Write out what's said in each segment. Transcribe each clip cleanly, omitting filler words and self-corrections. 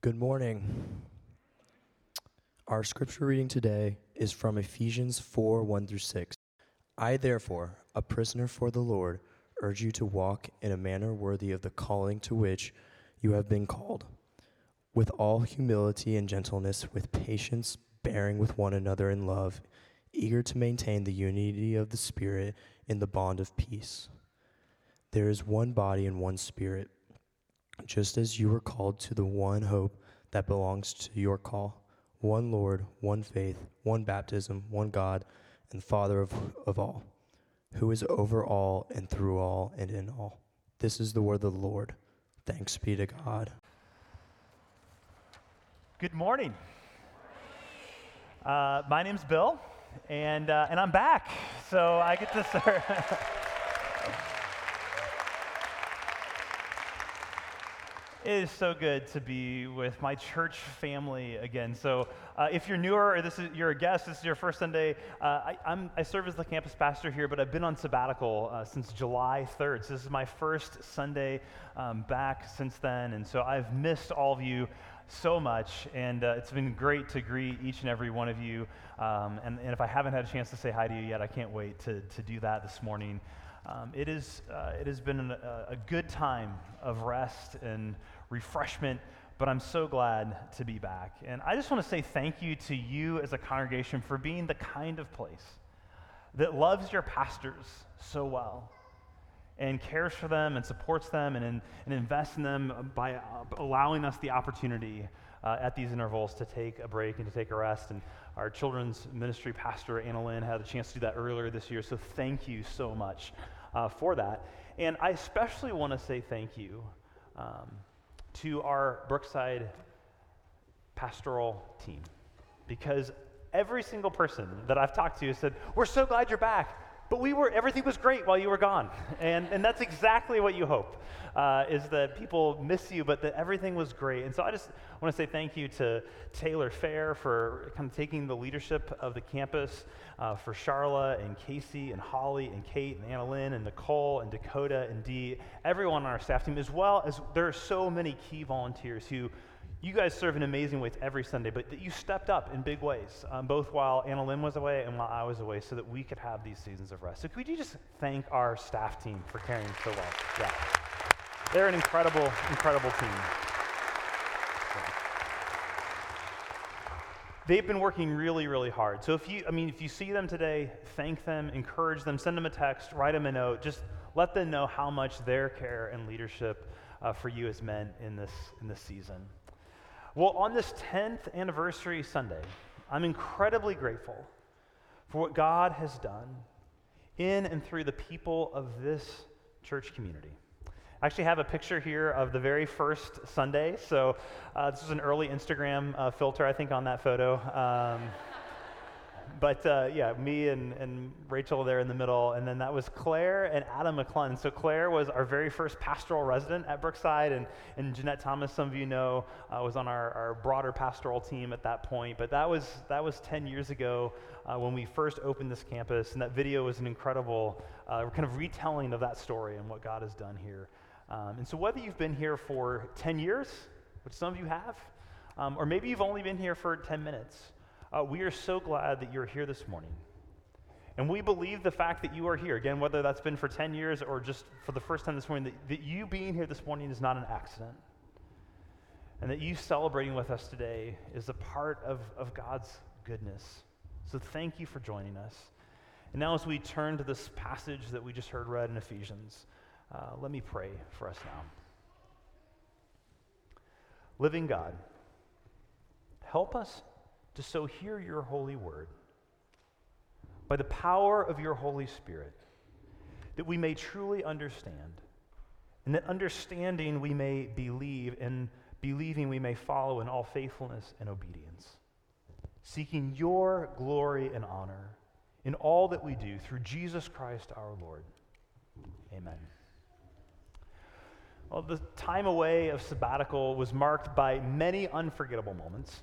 Good morning. Our scripture reading today is from Ephesians 4:1-6. I, therefore, a prisoner for the Lord, urge you to walk in a manner worthy of the calling to which you have been called, with all humility and gentleness, with patience, bearing with one another in love, eager to maintain the unity of the Spirit in the bond of peace. There is one body and one Spirit, just as you were called to the one hope that belongs to your call, one Lord, one faith, one baptism, one God, and Father of all, who is over all and through all and in all. This is the word of the Lord. Thanks be to God. Good morning. My name's Bill, and I'm back, so I get to serve. It is so good to be with my church family again. So if you're newer or you're a guest, this is your first Sunday, I serve as the campus pastor here, but I've been on sabbatical since July 3rd. So this is my first Sunday back since then, and so I've missed all of you so much, and it's been great to greet each and every one of you. And if I haven't had a chance to say hi to you yet, I can't wait to do that this morning. It has been a good time of rest and refreshment, but I'm so glad to be back. And I just want to say thank you to you as a congregation for being the kind of place that loves your pastors so well and cares for them and supports them and invests in them by allowing us the opportunity at these intervals to take a break and to take a rest. And our children's ministry pastor, Annalyn, had a chance to do that earlier this year, so thank you so much for that. And I especially want to say thank you to our Brookside pastoral team, because every single person that I've talked to has said, we're so glad you're back. But everything was great while you were gone. And that's exactly what you hope, is that people miss you, but that everything was great. And so I just want to say thank you to Taylor for kind of taking the leadership of the campus, for Sharla and Casey and Holly and Kate and Annalyn and Nicole and Dakota and Dee, everyone on our staff team, as well as there are so many key volunteers who you guys serve in amazing ways every Sunday, but that you stepped up in big ways, both while Annalyn was away and while I was away, so that we could have these seasons of rest. So could you just thank our staff team for caring so well? Yeah. They're an incredible, incredible team. Yeah. They've been working really, really hard. So if you see them today, thank them, encourage them, send them a text, write them a note, just let them know how much their care and leadership for you has meant in this season. Well, on this 10th anniversary Sunday, I'm incredibly grateful for what God has done in and through the people of this church community. I actually have a picture here of the very first Sunday, so this was an early Instagram filter, I think, on that photo. But me and Rachel there in the middle, and then that was Claire and Adam McClendon. So Claire was our very first pastoral resident at Brookside, and Jeanette Thomas, some of you know, was on our broader pastoral team at that point. But that was 10 years ago when we first opened this campus, and that video was an incredible kind of retelling of that story and what God has done here. And so whether you've been here for 10 years, which some of you have, or maybe you've only been here for 10 minutes, we are so glad that you're here this morning. And we believe the fact that you are here, again, whether that's been for 10 years or just for the first time this morning, that you being here this morning is not an accident. And that you celebrating with us today is a part of God's goodness. So thank you for joining us. And now as we turn to this passage that we just heard read in Ephesians, let me pray for us now. Living God, help us to so hear your holy word by the power of your Holy Spirit, that we may truly understand, and that understanding we may believe, and believing we may follow in all faithfulness and obedience, seeking your glory and honor in all that we do through Jesus Christ our Lord. Amen. Well, the time away of sabbatical was marked by many unforgettable moments.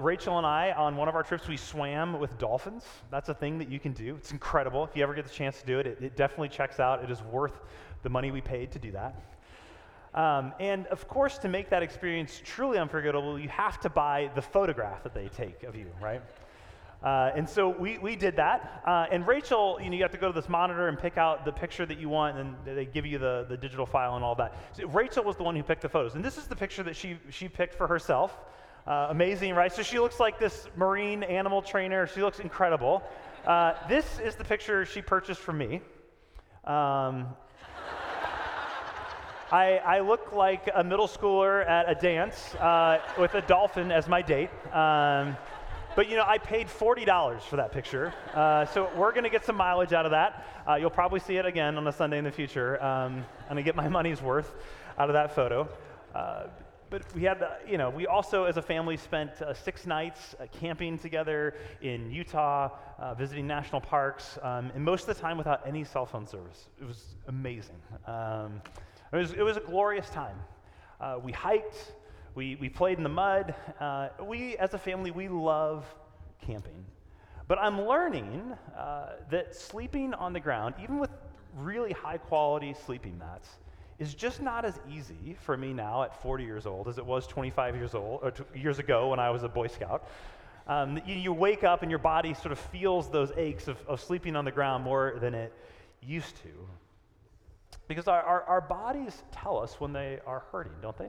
Rachel and I, on one of our trips, we swam with dolphins. That's a thing that you can do. It's incredible. If you ever get the chance to do it, it definitely checks out. It is worth the money we paid to do that. And of course, to make that experience truly unforgettable, you have to buy the photograph that they take of you, right? And so we did that. And Rachel, you have to go to this monitor and pick out the picture that you want, and they give you the digital file and all that. So Rachel was the one who picked the photos. And this is the picture that she picked for herself. Amazing, right? So she looks like this marine animal trainer. She looks incredible. This is the picture she purchased for me. I look like a middle schooler at a dance with a dolphin as my date. But I paid $40 for that picture. So we're going to get some mileage out of that. You'll probably see it again on a Sunday in the future. I'm going to get my money's worth out of that photo. But we had, we also as a family spent 6 nights camping together in Utah, visiting national parks, and most of the time without any cell phone service. It was amazing. It was a glorious time. We hiked, we played in the mud. We, as a family, we love camping. But I'm learning that sleeping on the ground, even with really high-quality sleeping mats, is just not as easy for me now at 40 years old as it was 25 years old or years ago when I was a Boy Scout. You wake up and your body sort of feels those aches of sleeping on the ground more than it used to. Because our bodies tell us when they are hurting, don't they?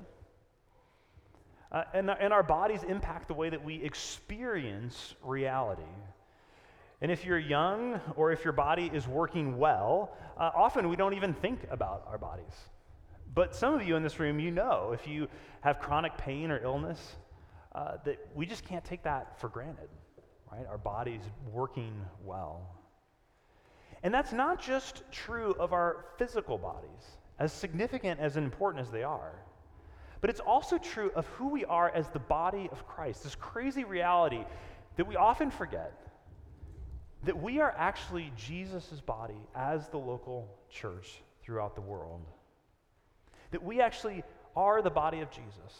And our bodies impact the way that we experience reality. And if you're young or if your body is working well, often we don't even think about our bodies. But some of you in this room, if you have chronic pain or illness, that we just can't take that for granted, right? Our body's working well. And that's not just true of our physical bodies, as significant, as important as they are, but it's also true of who we are as the body of Christ, this crazy reality that we often forget, that we are actually Jesus' body as the local church throughout the world, that we actually are the body of Jesus.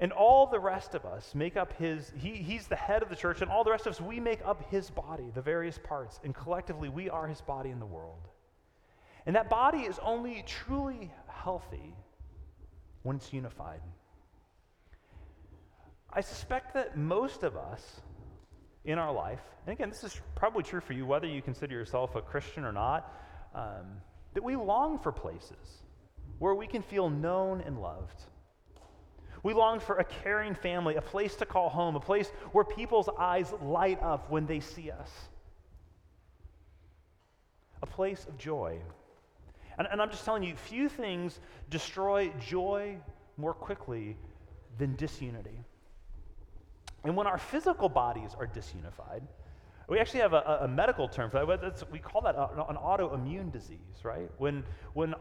And all the rest of us make up he's the head of the church, and all the rest of us, we make up his body, the various parts, and collectively we are his body in the world. And that body is only truly healthy when it's unified. I suspect that most of us in our life, and again, this is probably true for you, whether you consider yourself a Christian or not, that we long for places where we can feel known and loved. We long for a caring family, a place to call home, a place where people's eyes light up when they see us. A place of joy. And I'm just telling you, few things destroy joy more quickly than disunity. And when our physical bodies are disunified, we actually have a medical term for that. We call that an autoimmune disease, right? When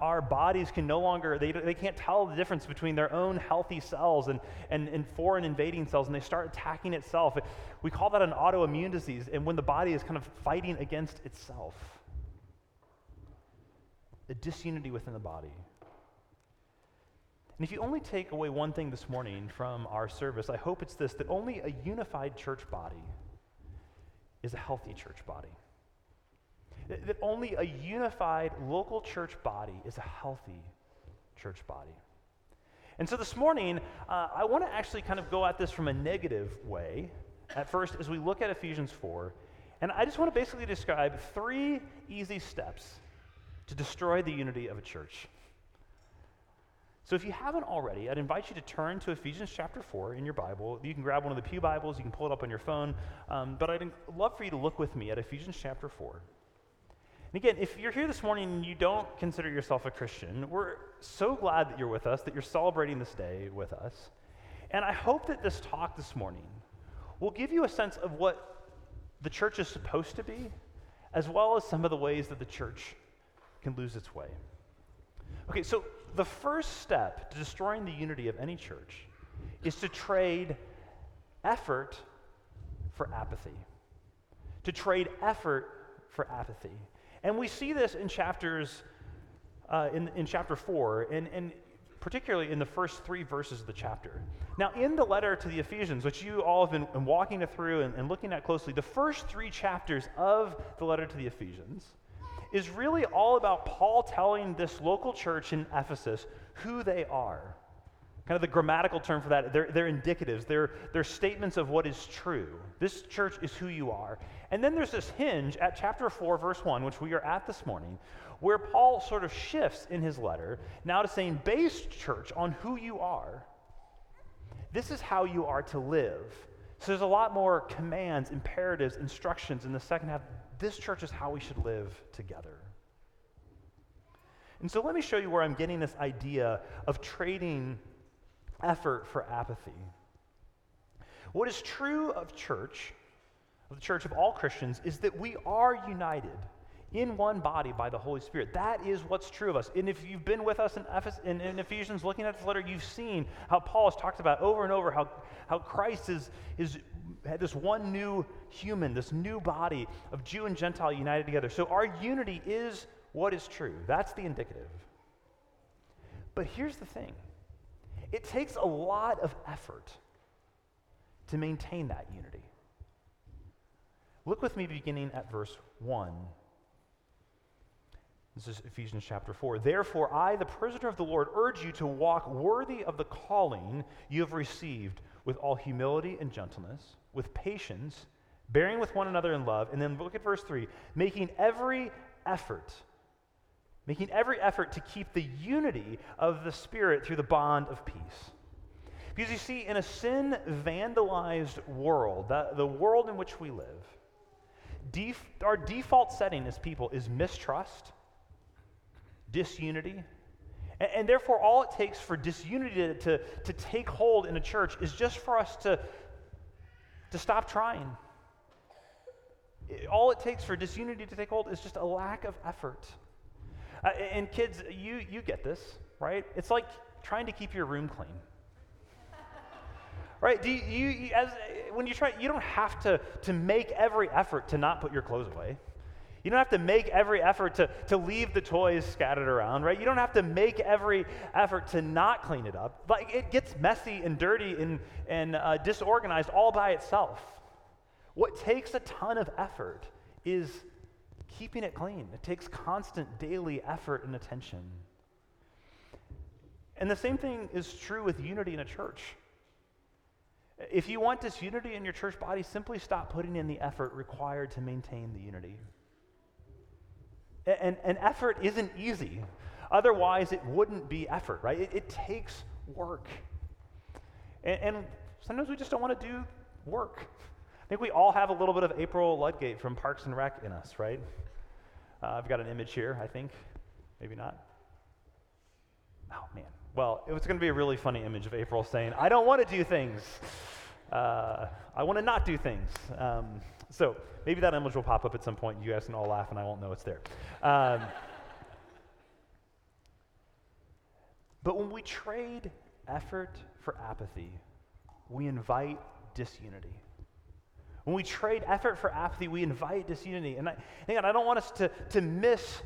our bodies can no longer, they can't tell the difference between their own healthy cells and foreign invading cells, and they start attacking itself. We call that an autoimmune disease, and when the body is kind of fighting against itself. The disunity within the body. And if you only take away one thing this morning from our service, I hope it's this, that only a unified church body is a healthy church body. That only a unified local church body is a healthy church body. And so this morning, I want to actually kind of go at this from a negative way at first as we look at Ephesians 4. And I just want to basically describe 3 easy steps to destroy the unity of a church. So if you haven't already, I'd invite you to turn to Ephesians chapter 4 in your Bible. You can grab one of the pew Bibles, you can pull it up on your phone, but I'd love for you to look with me at Ephesians chapter 4. And again, if you're here this morning and you don't consider yourself a Christian, we're so glad that you're with us, that you're celebrating this day with us. And I hope that this talk this morning will give you a sense of what the church is supposed to be, as well as some of the ways that the church can lose its way. Okay, so the first step to destroying the unity of any church is to trade effort for apathy. To trade effort for apathy. And we see this in chapters, in chapter 4, and particularly in the first 3 verses of the chapter. Now, in the letter to the Ephesians, which you all have been walking through and looking at closely, the first 3 chapters of the letter to the Ephesians is really all about Paul telling this local church in Ephesus who they are. Kind of the grammatical term for that, they're indicatives. They're statements of what is true. This church is who you are. And then there's this hinge at chapter 4, verse 1, which we are at this morning, where Paul sort of shifts in his letter now to saying, based, church, on who you are, this is how you are to live. So there's a lot more commands, imperatives, instructions in the second half. This church is how we should live together. And so let me show you where I'm getting this idea of trading effort for apathy. What is true of church, of the church of all Christians, is that we are united in one body by the Holy Spirit. That is what's true of us. And if you've been with us in Ephesians looking at this letter, you've seen how Paul has talked about over and over how Christ had this one new human, this new body of Jew and Gentile united together. So our unity is what is true. That's the indicative. But here's the thing. It takes a lot of effort to maintain that unity. Look with me beginning at verse 1. This is Ephesians chapter 4. Therefore, I, the prisoner of the Lord, urge you to walk worthy of the calling you have received with all humility and gentleness, with patience, bearing with one another in love. And then look at verse 3. Making every effort to keep the unity of the Spirit through the bond of peace. Because you see, in a sin-vandalized world, the world in which we live, our default setting as people is mistrust, disunity, and therefore all it takes for disunity to take hold in a church is just for us to stop trying. All it takes for disunity to take hold is just a lack of effort. And kids, you get this, right? It's like trying to keep your room clean. Right? You don't have to make every effort to not put your clothes away. You don't have to make every effort to leave the toys scattered around, right? You don't have to make every effort to not clean it up. Like, it gets messy and dirty and disorganized all by itself. What takes a ton of effort is keeping it clean. It takes constant daily effort and attention. And the same thing is true with unity in a church. If you want disunity in your church body, simply stop putting in the effort required to maintain the unity. And effort isn't easy. Otherwise, it wouldn't be effort, right? It takes work. And sometimes we just don't want to do work. I think we all have a little bit of April Ludgate from Parks and Rec in us, right? I've got an image here, I think. Maybe not. Oh, man. Well, it was going to be a really funny image of April saying, I don't want to do things. I want to not do things. So maybe that image will pop up at some point. You guys can all laugh, and I won't know it's there. But when we trade effort for apathy, we invite disunity. When we trade effort for apathy, we invite disunity. And I don't want us to miss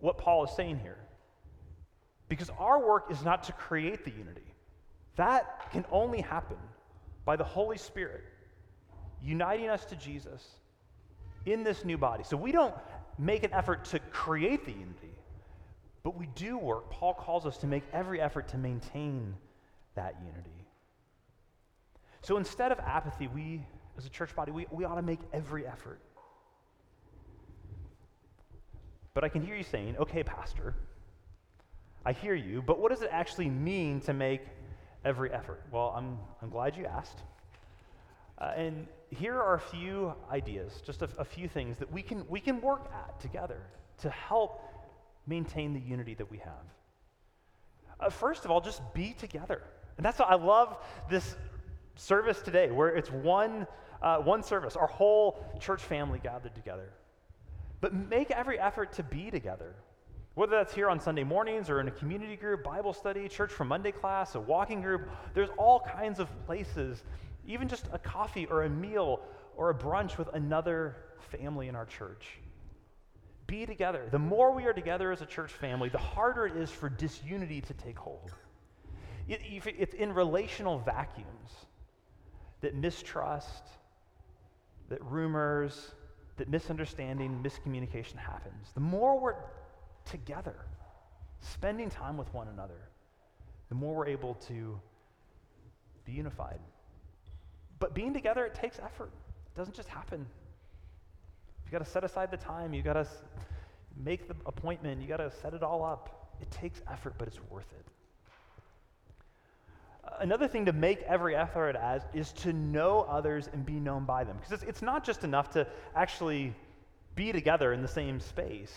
what Paul is saying here. Because our work is not to create the unity. That can only happen by the Holy Spirit uniting us to Jesus in this new body. So we don't make an effort to create the unity, but we do work. Paul calls us to make every effort to maintain that unity. So instead of apathy, we, as a church body, we ought to make every effort. But I can hear you saying, okay, Pastor, I hear you, but what does it actually mean to make every effort? Well, I'm glad you asked. And here are a few ideas, just a few things that we can work at together to help maintain the unity that we have. First of all, just be together. And that's why I love this service today, where it's one service, our whole church family gathered together. But make every effort to be together, whether that's here on Sunday mornings or in a community group, Bible study, church for Monday class, a walking group. There's all kinds of places, even just a coffee or a meal or a brunch with another family in our church. Be together. The more we are together as a church family, the harder it is for disunity to take hold. It's in relational vacuums that mistrust, that rumors, that misunderstanding, miscommunication happens. The more we're together, spending time with one another, the more we're able to be unified. But being together, it takes effort. It doesn't just happen. You got to set aside the time. You got to make the appointment. You got to set it all up. It takes effort, but it's worth it. Another thing to make every effort as is to know others and be known by them. Because it's not just enough to actually be together in the same space,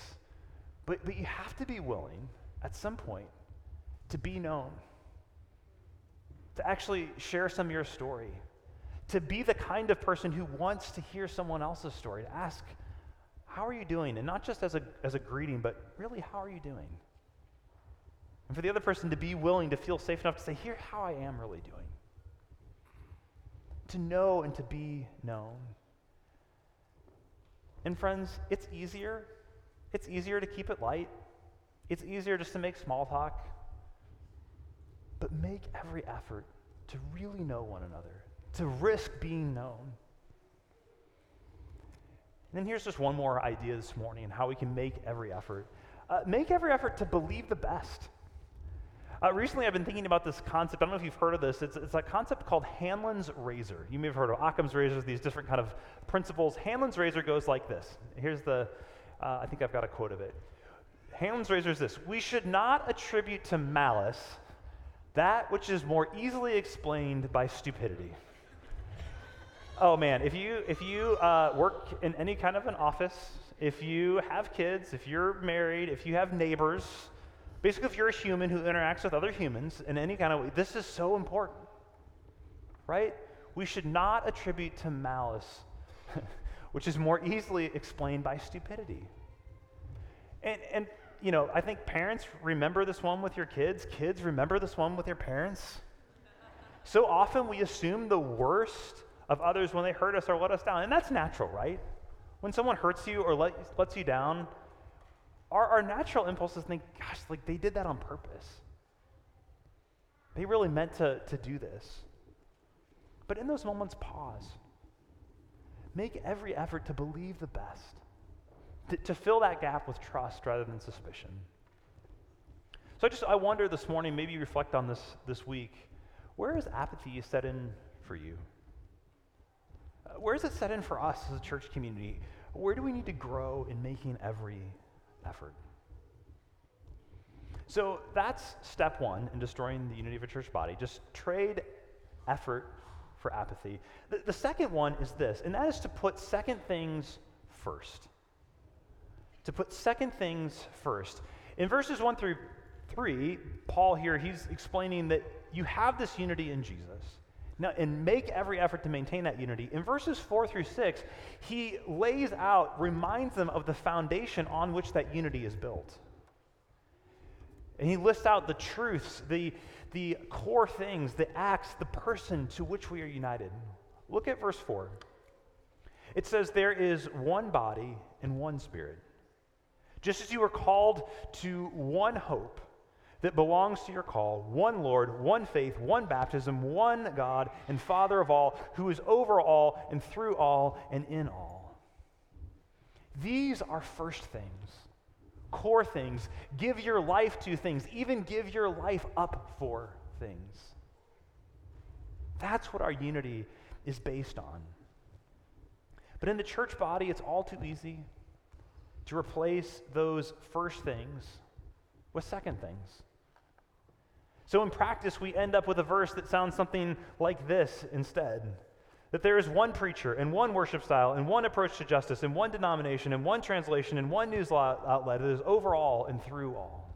but you have to be willing at some point to be known, to actually share some of your story, to be the kind of person who wants to hear someone else's story, to ask, how are you doing? And not just as a greeting, but really, how are you doing? And for the other person to be willing to feel safe enough to say, here's how I am really doing. To know and to be known. And friends, it's easier. It's easier to keep it light. It's easier just to make small talk. But make every effort to really know one another, to risk being known. And then here's just one more idea this morning, how we can make every effort. Make every effort to believe the best. Recently, I've been thinking about this concept. I don't know if you've heard of this. It's a concept called Hanlon's Razor. You may have heard of Occam's Razor, these different kind of principles. Hanlon's Razor goes like this. Here's the, I think I've got a quote of it. Hanlon's Razor is this: we should not attribute to malice that which is more easily explained by stupidity. Oh man, if you work in any kind of an office, if you have kids, if you're married, if you have neighbors, basically, if you're a human who interacts with other humans in any kind of way, this is so important, right? We should not attribute to malice, which is more easily explained by stupidity. And you know, I think parents remember this one with your kids. Kids remember this one with their parents. So often we assume the worst of others when they hurt us or let us down, and that's natural, right? When someone hurts you or lets you down, Our natural impulse is to think, gosh, like they did that on purpose. They really meant to do this. But in those moments, pause. Make every effort to believe the best, to fill that gap with trust rather than suspicion. So I wonder this morning, maybe reflect on this week, where is apathy set in for you? Where is it set in for us as a church community? Where do we need to grow in making every effort? So that's step one in destroying the unity of a church body. Just trade effort for apathy. The second one is this, and that is to put second things first. To put second things first. In verses 1-3, Paul here, he's explaining that you have this unity in Jesus. Now, and make every effort to maintain that unity. In verses 4-6, he lays out, reminds them of the foundation on which that unity is built. And he lists out the truths, the core things, the acts, the person to which we are united. Look at verse 4. It says, there is one body and one spirit. Just as you were called to one hope that belongs to your call, one Lord, one faith, one baptism, one God, and Father of all, who is over all, and through all, and in all. These are first things, core things. Give your life to things, even give your life up for things. That's what our unity is based on. But in the church body, it's all too easy to replace those first things with second things. So in practice, we end up with a verse that sounds something like this instead, that there is one preacher and one worship style and one approach to justice and one denomination and one translation and one news outlet that is over all and through all.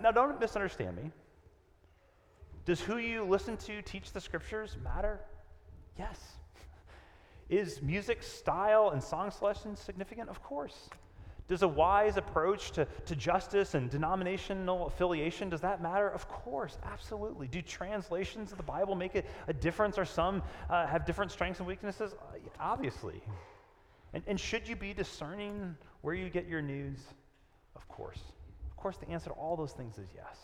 Now don't misunderstand me. Does who you listen to teach the scriptures matter? Yes. Is music style and song selection significant? Of course. Does a wise approach to justice and denominational affiliation, does that matter? Of course, absolutely. Do translations of the Bible make a difference, or some have different strengths and weaknesses? Obviously. And should you be discerning where you get your news? Of course. Of course, the answer to all those things is yes.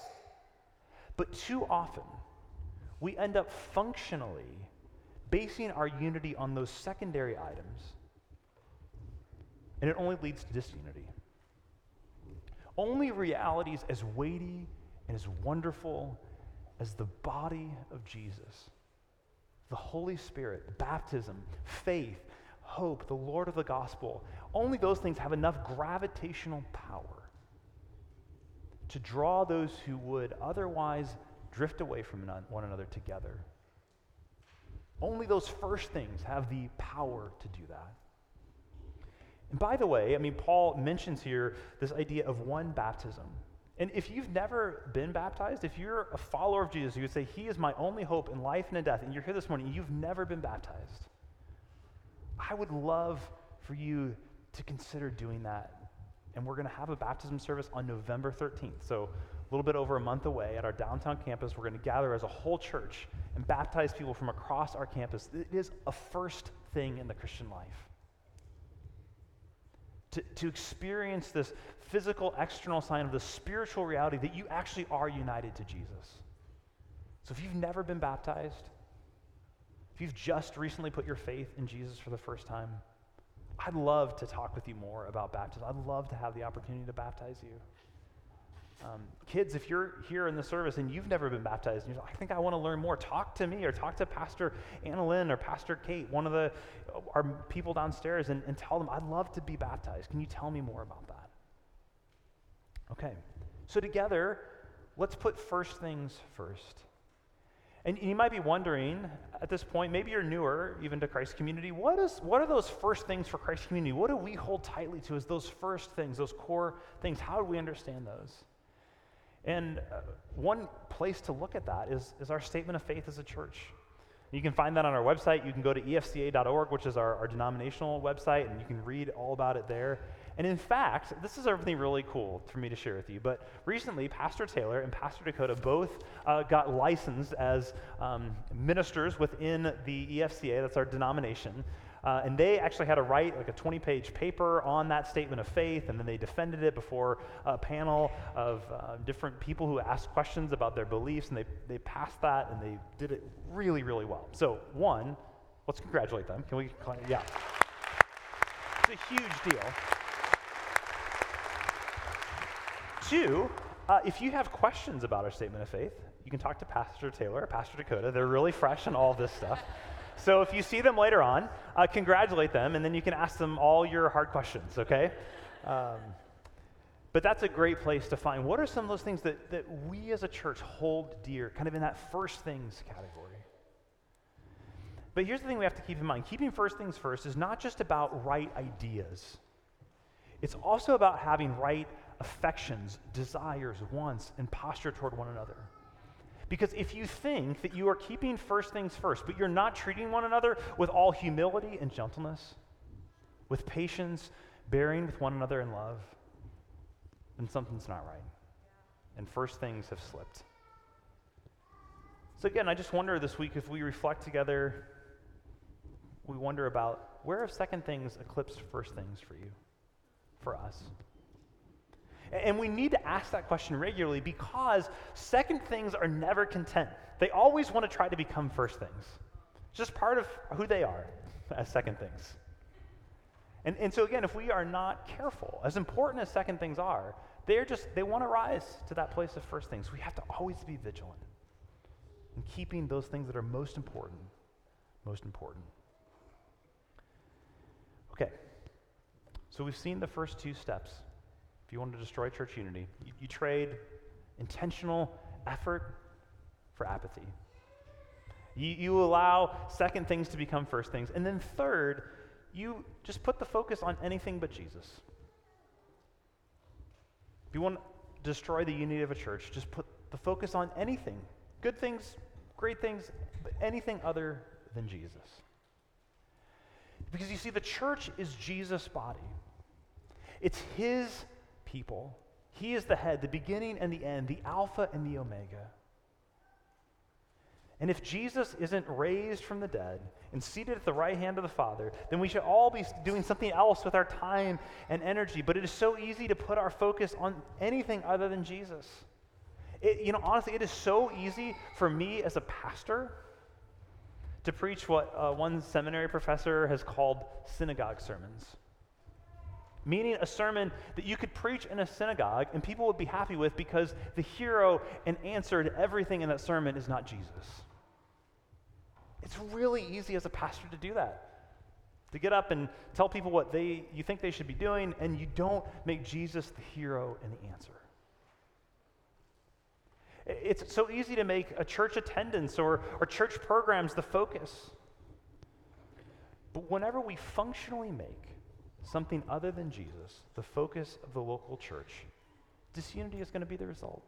But too often, we end up functionally basing our unity on those secondary items, and it only leads to disunity. only realities as weighty and as wonderful as the body of Jesus, the Holy Spirit, baptism, faith, hope, the Lord of the gospel, only those things have enough gravitational power to draw those who would otherwise drift away from one another together. Only those first things have the power to do that. And by the way, I mean, Paul mentions here this idea of one baptism. And if you've never been baptized, if you're a follower of Jesus, you would say, he is my only hope in life and in death, and you're here this morning, you've never been baptized, I would love for you to consider doing that. And we're going to have a baptism service on November 13th. So a little bit over a month away at our downtown campus, we're going to gather as a whole church and baptize people from across our campus. It is a first thing in the Christian life. To experience this physical external sign of the spiritual reality that you actually are united to Jesus. So if you've never been baptized, if you've just recently put your faith in Jesus for the first time, I'd love to talk with you more about baptism. I'd love to have the opportunity to baptize you. Kids, if you're here in the service and you've never been baptized, and you're like, I think I want to learn more, talk to me or talk to Pastor Annalyn or Pastor Kate, one of our people downstairs, and tell them, I'd love to be baptized. Can you tell me more about that? Okay, so together, let's put first things first. And you might be wondering at this point, maybe you're newer even to Christ Community, what are those first things for Christ Community? What do we hold tightly to as those first things, those core things? How do we understand those? And one place to look at that is our statement of faith as a church. You can find that on our website. You can go to EFCA.org, which is our denominational website, and you can read all about it there. And in fact, this is something really cool for me to share with you, but recently Pastor Taylor and Pastor Dakota both got licensed as ministers within the EFCA, that's our denomination, and they actually had to write like a 20-page paper on that statement of faith, and then they defended it before a panel of different people who asked questions about their beliefs, and they passed that, and they did it really, really well. So one, let's congratulate them. Can we? Yeah. It's a huge deal. Two, if you have questions about our statement of faith, you can talk to Pastor Taylor or Pastor Dakota. They're really fresh on all this stuff. So if you see them later on, congratulate them, and then you can ask them all your hard questions, okay? But that's a great place to find what are some of those things that we as a church hold dear, kind of in that first things category. But here's the thing we have to keep in mind. Keeping first things first is not just about right ideas. It's also about having right affections, desires, wants, and posture toward one another. Because if you think that you are keeping first things first, but you're not treating one another with all humility and gentleness, with patience, bearing with one another in love, then something's not right. And first things have slipped. So again, I just wonder this week if we reflect together, we wonder about where have second things eclipsed first things for you, for us? And we need to ask that question regularly because second things are never content. They always want to try to become first things. It's just part of who they are as second things. And so again, if we are not careful, as important as second things are, they want to rise to that place of first things. We have to always be vigilant in keeping those things that are most important, most important. Okay, so we've seen the first two steps. If you want to destroy church unity, you trade intentional effort for apathy. You allow second things to become first things. And then third, you just put the focus on anything but Jesus. If you want to destroy the unity of a church, just put the focus on anything. Good things, great things, but anything other than Jesus. Because you see, the church is Jesus' body. It's his people. He is the head, the beginning and the end, the Alpha and the Omega. And if Jesus isn't raised from the dead and seated at the right hand of the Father, then we should all be doing something else with our time and energy. But it is so easy to put our focus on anything other than Jesus. Honestly, it is so easy for me as a pastor to preach what one seminary professor has called synagogue sermons. meaning a sermon that you could preach in a synagogue and people would be happy with because the hero and answer to everything in that sermon is not Jesus. It's really easy as a pastor to do that, to get up and tell people what you think they should be doing, and you don't make Jesus the hero and the answer. It's so easy to make a church attendance or church programs the focus. But whenever we functionally make something other than Jesus the focus of the local church, disunity is going to be the result.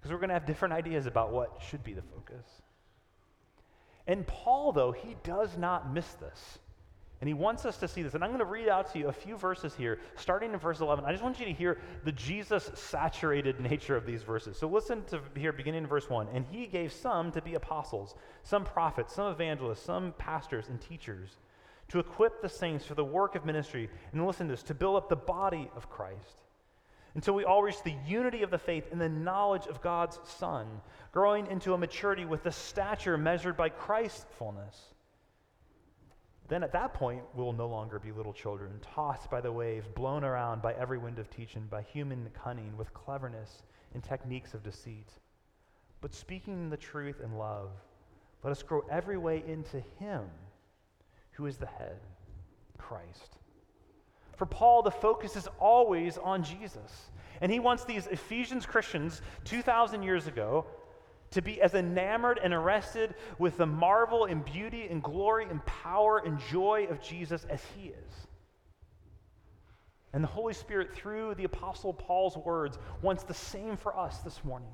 Because we're going to have different ideas about what should be the focus. And Paul, though, he does not miss this. And he wants us to see this. And I'm going to read out to you a few verses here, starting in verse 11. I just want you to hear the Jesus-saturated nature of these verses. So listen to here, beginning in verse 1. And he gave some to be apostles, some prophets, some evangelists, some pastors and teachers, to equip the saints for the work of ministry. And listen to this, to build up the body of Christ, until we all reach the unity of the faith and the knowledge of God's Son, growing into a maturity with the stature measured by Christ's fullness. Then at that point, we will no longer be little children, tossed by the waves, blown around by every wind of teaching, by human cunning, with cleverness and techniques of deceit. But speaking the truth in love, let us grow every way into Him who is the head, Christ. For Paul, the focus is always on Jesus. And he wants these Ephesians Christians 2,000 years ago to be as enamored and arrested with the marvel and beauty and glory and power and joy of Jesus as he is. And the Holy Spirit, through the Apostle Paul's words, wants the same for us this morning.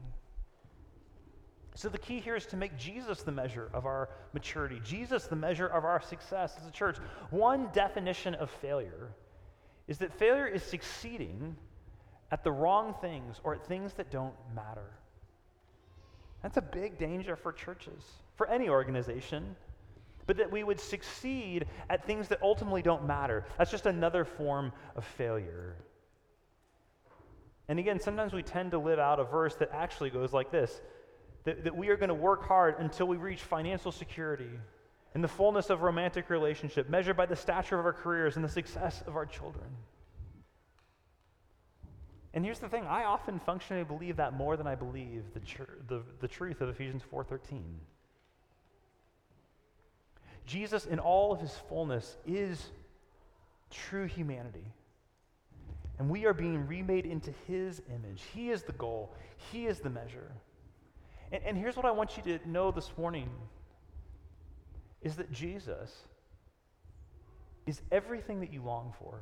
So the key here is to make Jesus the measure of our maturity, Jesus the measure of our success as a church. One definition of failure is that failure is succeeding at the wrong things or at things that don't matter. That's a big danger for churches, for any organization, but that we would succeed at things that ultimately don't matter. That's just another form of failure. And again, sometimes we tend to live out a verse that actually goes like this, that we are going to work hard until we reach financial security and the fullness of romantic relationship, measured by the stature of our careers and the success of our children. And here's the thing, I often functionally believe that more than I believe the truth of Ephesians 4:13. Jesus, in all of his fullness, is true humanity. And we are being remade into his image. He is the goal. He is the measure. And here's what I want you to know this morning, is that Jesus is everything that you long for.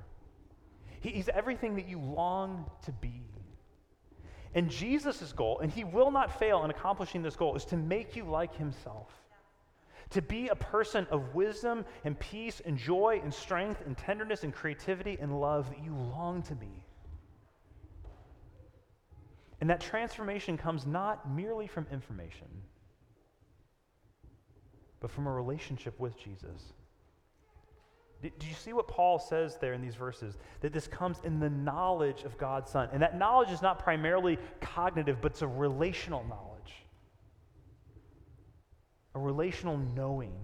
He's everything that you long to be. And Jesus' goal, and he will not fail in accomplishing this goal, is to make you like himself, to be a person of wisdom and peace and joy and strength and tenderness and creativity and love that you long to be. And that transformation comes not merely from information, but from a relationship with Jesus. Do you see what Paul says there in these verses? That this comes in the knowledge of God's Son. And that knowledge is not primarily cognitive, but it's a relational knowledge. A relational knowing.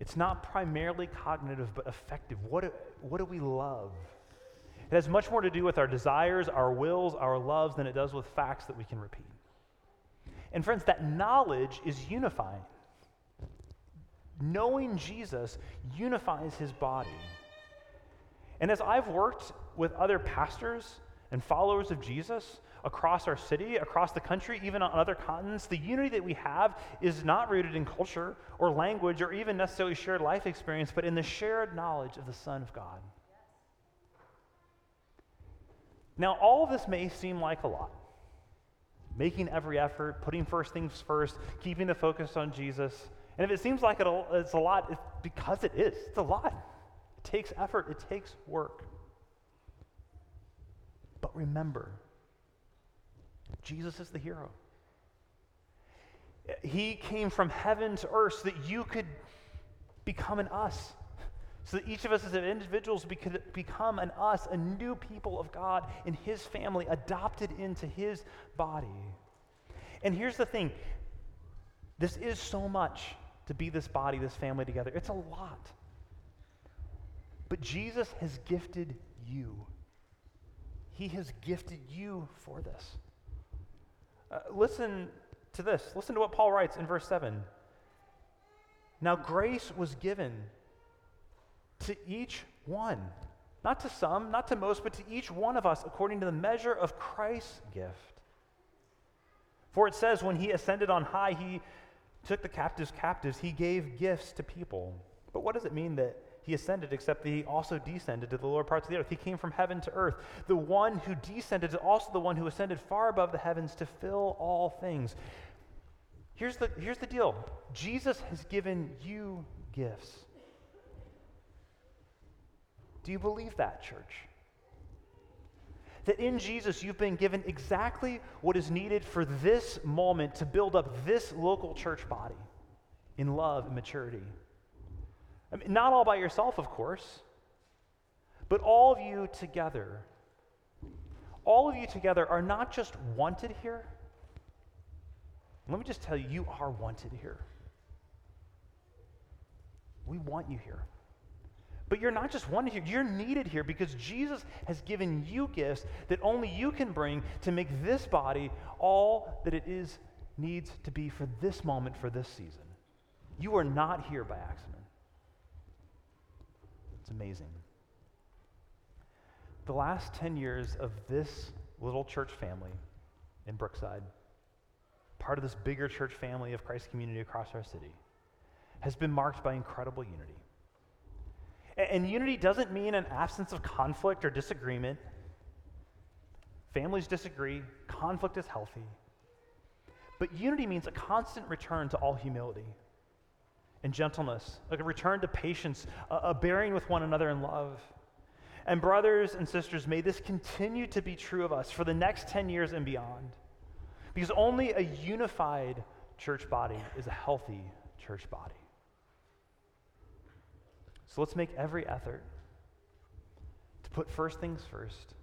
It's not primarily cognitive, but affective. What do we love? It has much more to do with our desires, our wills, our loves, than it does with facts that we can repeat. And friends, that knowledge is unifying. Knowing Jesus unifies his body. And as I've worked with other pastors and followers of Jesus across our city, across the country, even on other continents, the unity that we have is not rooted in culture or language or even necessarily shared life experience, but in the shared knowledge of the Son of God. Now, all of this may seem like a lot. Making every effort, putting first things first, keeping the focus on Jesus. And if it seems like it's a lot, it's because it is. It's a lot. It takes effort. It takes work. But remember, Jesus is the hero. He came from heaven to earth so that you could become an us, so that each of us as individuals could become an us, a new people of God in his family, adopted into his body. And here's the thing. This is so much to be this body, this family together. It's a lot. But Jesus has gifted you. He has gifted you for this. Listen to this. Listen to what Paul writes in verse 7. Now grace was given to each one. Not to some, not to most, but to each one of us according to the measure of Christ's gift. For it says, when he ascended on high, he took the captives captives. He gave gifts to people. But what does it mean that he ascended except that he also descended to the lower parts of the earth? He came from heaven to earth. The one who descended is also the one who ascended far above the heavens to fill all things. Here's the deal. Jesus has given you gifts. Do you believe that, church? That in Jesus you've been given exactly what is needed for this moment to build up this local church body in love and maturity. I mean, not all by yourself, of course, but all of you together. All of you together are not just wanted here. Let me just tell you, you are wanted here. We want you here. But you're not just wanted here, you're needed here because Jesus has given you gifts that only you can bring to make this body all that it is needs to be for this moment, for this season. You are not here by accident. It's amazing. The last 10 years of this little church family in Brookside, part of this bigger church family of Christ Community across our city, has been marked by incredible unity. And unity doesn't mean an absence of conflict or disagreement. Families disagree. Conflict is healthy. But unity means a constant return to all humility and gentleness, like a return to patience, a bearing with one another in love. And brothers and sisters, may this continue to be true of us for the next 10 years and beyond, because only a unified church body is a healthy church body. So let's make every effort to put first things first,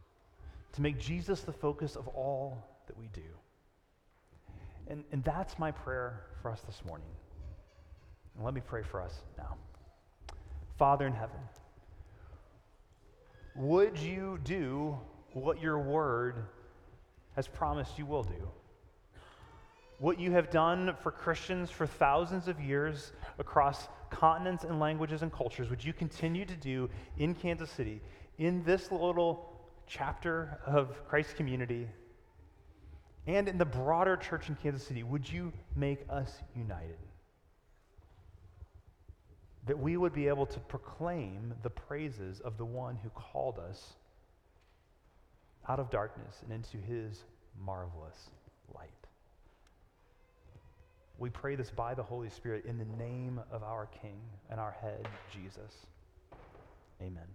to make Jesus the focus of all that we do. And that's my prayer for us this morning. And let me pray for us now. Father in heaven, would you do what your word has promised you will do? What you have done for Christians for thousands of years across continents and languages and cultures, would you continue to do in Kansas City, in this little chapter of Christ Community, and in the broader church in Kansas City? Would you make us united? That we would be able to proclaim the praises of the one who called us out of darkness and into his marvelous light. We pray this by the Holy Spirit in the name of our King and our head, Jesus. Amen.